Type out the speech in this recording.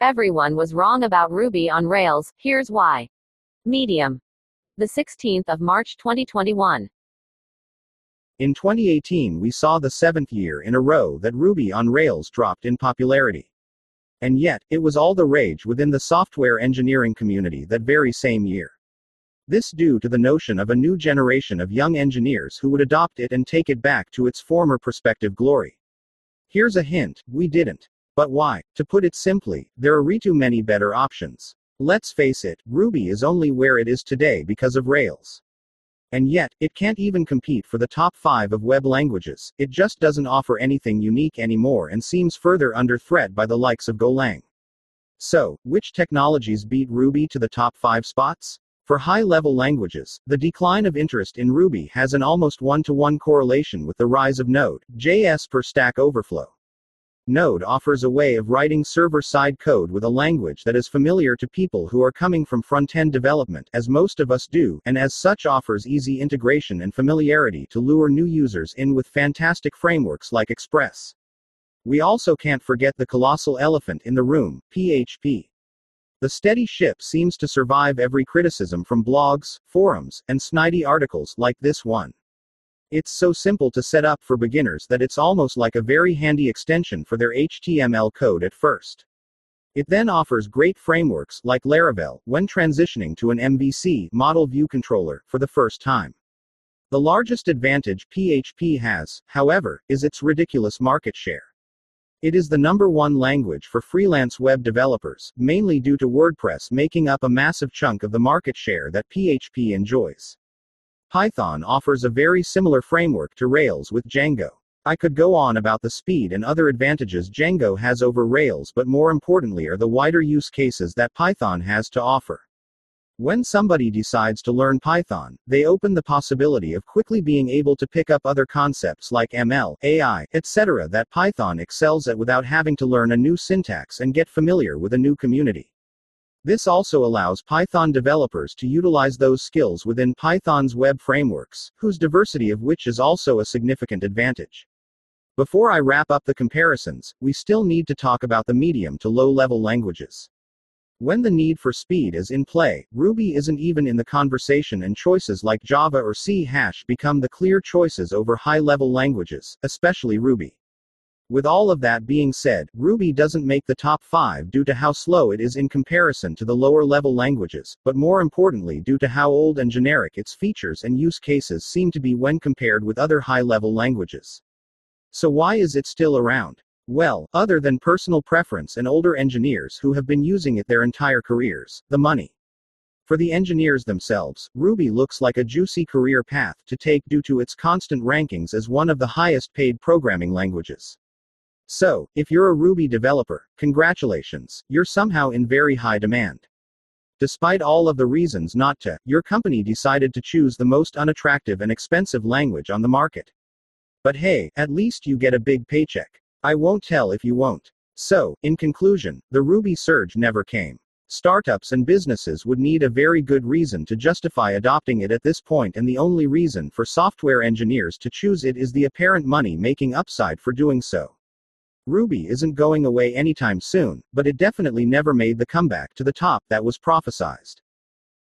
Everyone was wrong about Ruby on Rails, here's why. Medium. The 16th of March 2021. In 2018 we saw the 7th year in a row that Ruby on Rails dropped in popularity. And yet, it was all the rage within the software engineering community that very same year. This due to the notion of a new generation of young engineers who would adopt it and take it back to its former prospective glory. Here's a hint, we didn't. But why? To put it simply, there are too many better options. Let's face it, Ruby is only where it is today because of Rails. And yet, it can't even compete for the top 5 of web languages, it just doesn't offer anything unique anymore and seems further under threat by the likes of Golang. So, which technologies beat Ruby to the top 5 spots? For high-level languages, the decline of interest in Ruby has an almost one-to-one correlation with the rise of Node.js per Stack Overflow. Node offers a way of writing server-side code with a language that is familiar to people who are coming from front-end development, as most of us do, and as such offers easy integration and familiarity to lure new users in with fantastic frameworks like Express. We also can't forget the colossal elephant in the room, PHP. The steady ship seems to survive every criticism from blogs, forums, and snidey articles like this one. It's so simple to set up for beginners that it's almost like a very handy extension for their HTML code at first. It then offers great frameworks, like Laravel, when transitioning to an MVC model view controller, for the first time. The largest advantage PHP has, however, is its ridiculous market share. It is the #1 language for freelance web developers, mainly due to WordPress making up a massive chunk of the market share that PHP enjoys. Python offers a very similar framework to Rails with Django. I could go on about the speed and other advantages Django has over Rails, but more importantly are the wider use cases that Python has to offer. When somebody decides to learn Python, they open the possibility of quickly being able to pick up other concepts like ML, AI, etc. that Python excels at without having to learn a new syntax and get familiar with a new community. This also allows Python developers to utilize those skills within Python's web frameworks, whose diversity of which is also a significant advantage. Before I wrap up the comparisons, we still need to talk about the medium to low-level languages. When the need for speed is in play, Ruby isn't even in the conversation, and choices like Java or C# become the clear choices over high-level languages, especially Ruby. With all of that being said, Ruby doesn't make the top 5 due to how slow it is in comparison to the lower-level languages, but more importantly due to how old and generic its features and use cases seem to be when compared with other high-level languages. So why is it still around? Well, other than personal preference and older engineers who have been using it their entire careers, the money. For the engineers themselves, Ruby looks like a juicy career path to take due to its constant rankings as one of the highest-paid programming languages. So, if you're a Ruby developer, congratulations, you're somehow in very high demand. Despite all of the reasons not to, your company decided to choose the most unattractive and expensive language on the market. But hey, at least you get a big paycheck. I won't tell if you won't. So, in conclusion, the Ruby surge never came. Startups and businesses would need a very good reason to justify adopting it at this point, and the only reason for software engineers to choose it is the apparent money-making upside for doing so. Ruby isn't going away anytime soon, but it definitely never made the comeback to the top that was prophesized.